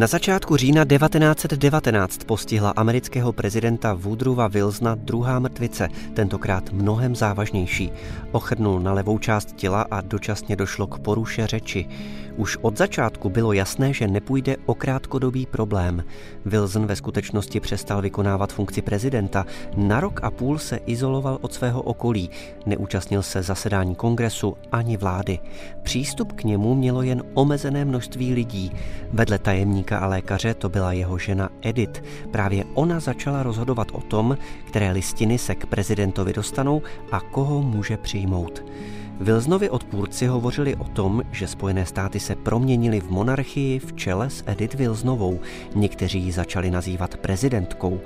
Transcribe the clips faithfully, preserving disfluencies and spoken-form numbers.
Na začátku října devatenáct set devatenáct postihla amerického prezidenta Woodrowa Wilsona druhá mrtvice, tentokrát mnohem závažnější. Ochrnul na levou část těla a dočasně došlo k poruše řeči. Už od začátku bylo jasné, že nepůjde o krátkodobý problém. Wilson ve skutečnosti přestal vykonávat funkci prezidenta. Na rok a půl se izoloval od svého okolí. Neúčastnil se zasedání kongresu ani vlády. Přístup k němu mělo jen omezené množství lidí. Vedle tajemníka a lékaře to byla jeho žena Edith. Právě ona začala rozhodovat o tom, které listiny se k prezidentovi dostanou a koho může přijmout. Wilsonovi odpůrci hovořili o tom, že Spojené státy se proměnily v monarchii v čele s Edith Wilsonovou. Někteří ji začali nazývat prezidentkou.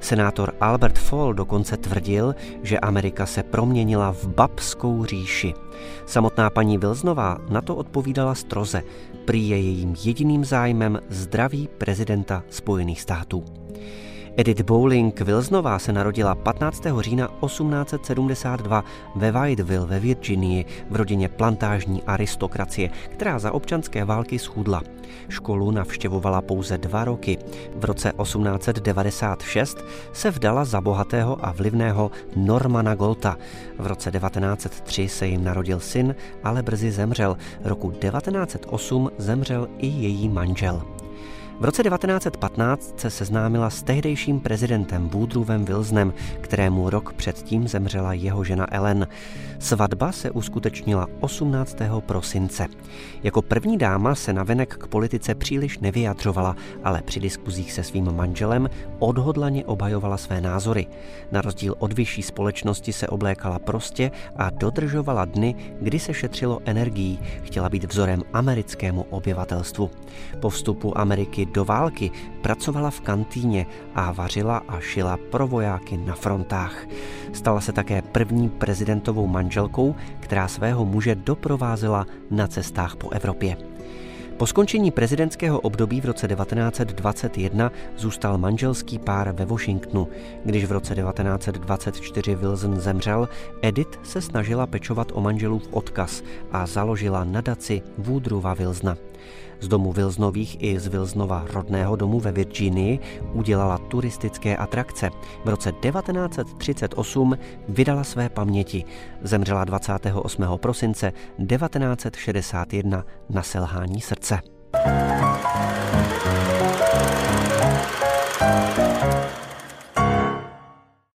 Senátor Albert Fall dokonce tvrdil, že Amerika se proměnila v babskou říši. Samotná paní Wilsonová na to odpovídala stroze. Prý je jejím jediným zájmem zdraví prezidenta Spojených států. Edith Bolling Wilsonová se narodila patnáctého října osmnáct set sedmdesát dva ve Wytheville ve Virginii v rodině plantážní aristokracie, která za občanské války schudla. Školu navštěvovala pouze dva roky. V roce osmnáct set devadesát šest se vdala za bohatého a vlivného Normana Galta. V roce devatenáct set tři se jim narodil syn, ale brzy zemřel. Roku devatenáct set osm zemřel i její manžel. V roce devatenáct set patnáct se seznámila s tehdejším prezidentem Woodrowem Wilsonem, kterému rok předtím zemřela jeho žena Ellen. Svatba se uskutečnila osmnáctého prosince. Jako první dáma se navenek k politice příliš nevyjadřovala, ale při diskuzích se svým manželem odhodlaně obhajovala své názory. Na rozdíl od vyšší společnosti se oblékala prostě a dodržovala dny, kdy se šetřilo energií. Chtěla být vzorem americkému obyvatelstvu. Po vstupu Ameriky do války pracovala v kantýně a vařila a šila pro vojáky na frontách. Stala se také první prezidentovou manželkou, která svého muže doprovázela na cestách po Evropě. Po skončení prezidentského období v roce devatenáct set dvacet jedna zůstal manželský pár ve Washingtonu. Když v roce devatenáct set dvacet čtyři Wilson zemřel, Edith se snažila pečovat o manželův odkaz a založila nadaci Woodrowa Wilsona. Z domu Wilsonových i z Wilsonova rodného domu ve Virginii udělala turistické atrakce. V roce devatenáct set třicet osm vydala své paměti. Zemřela dvacátého osmého prosince devatenáct set šedesát jedna na selhání srdce.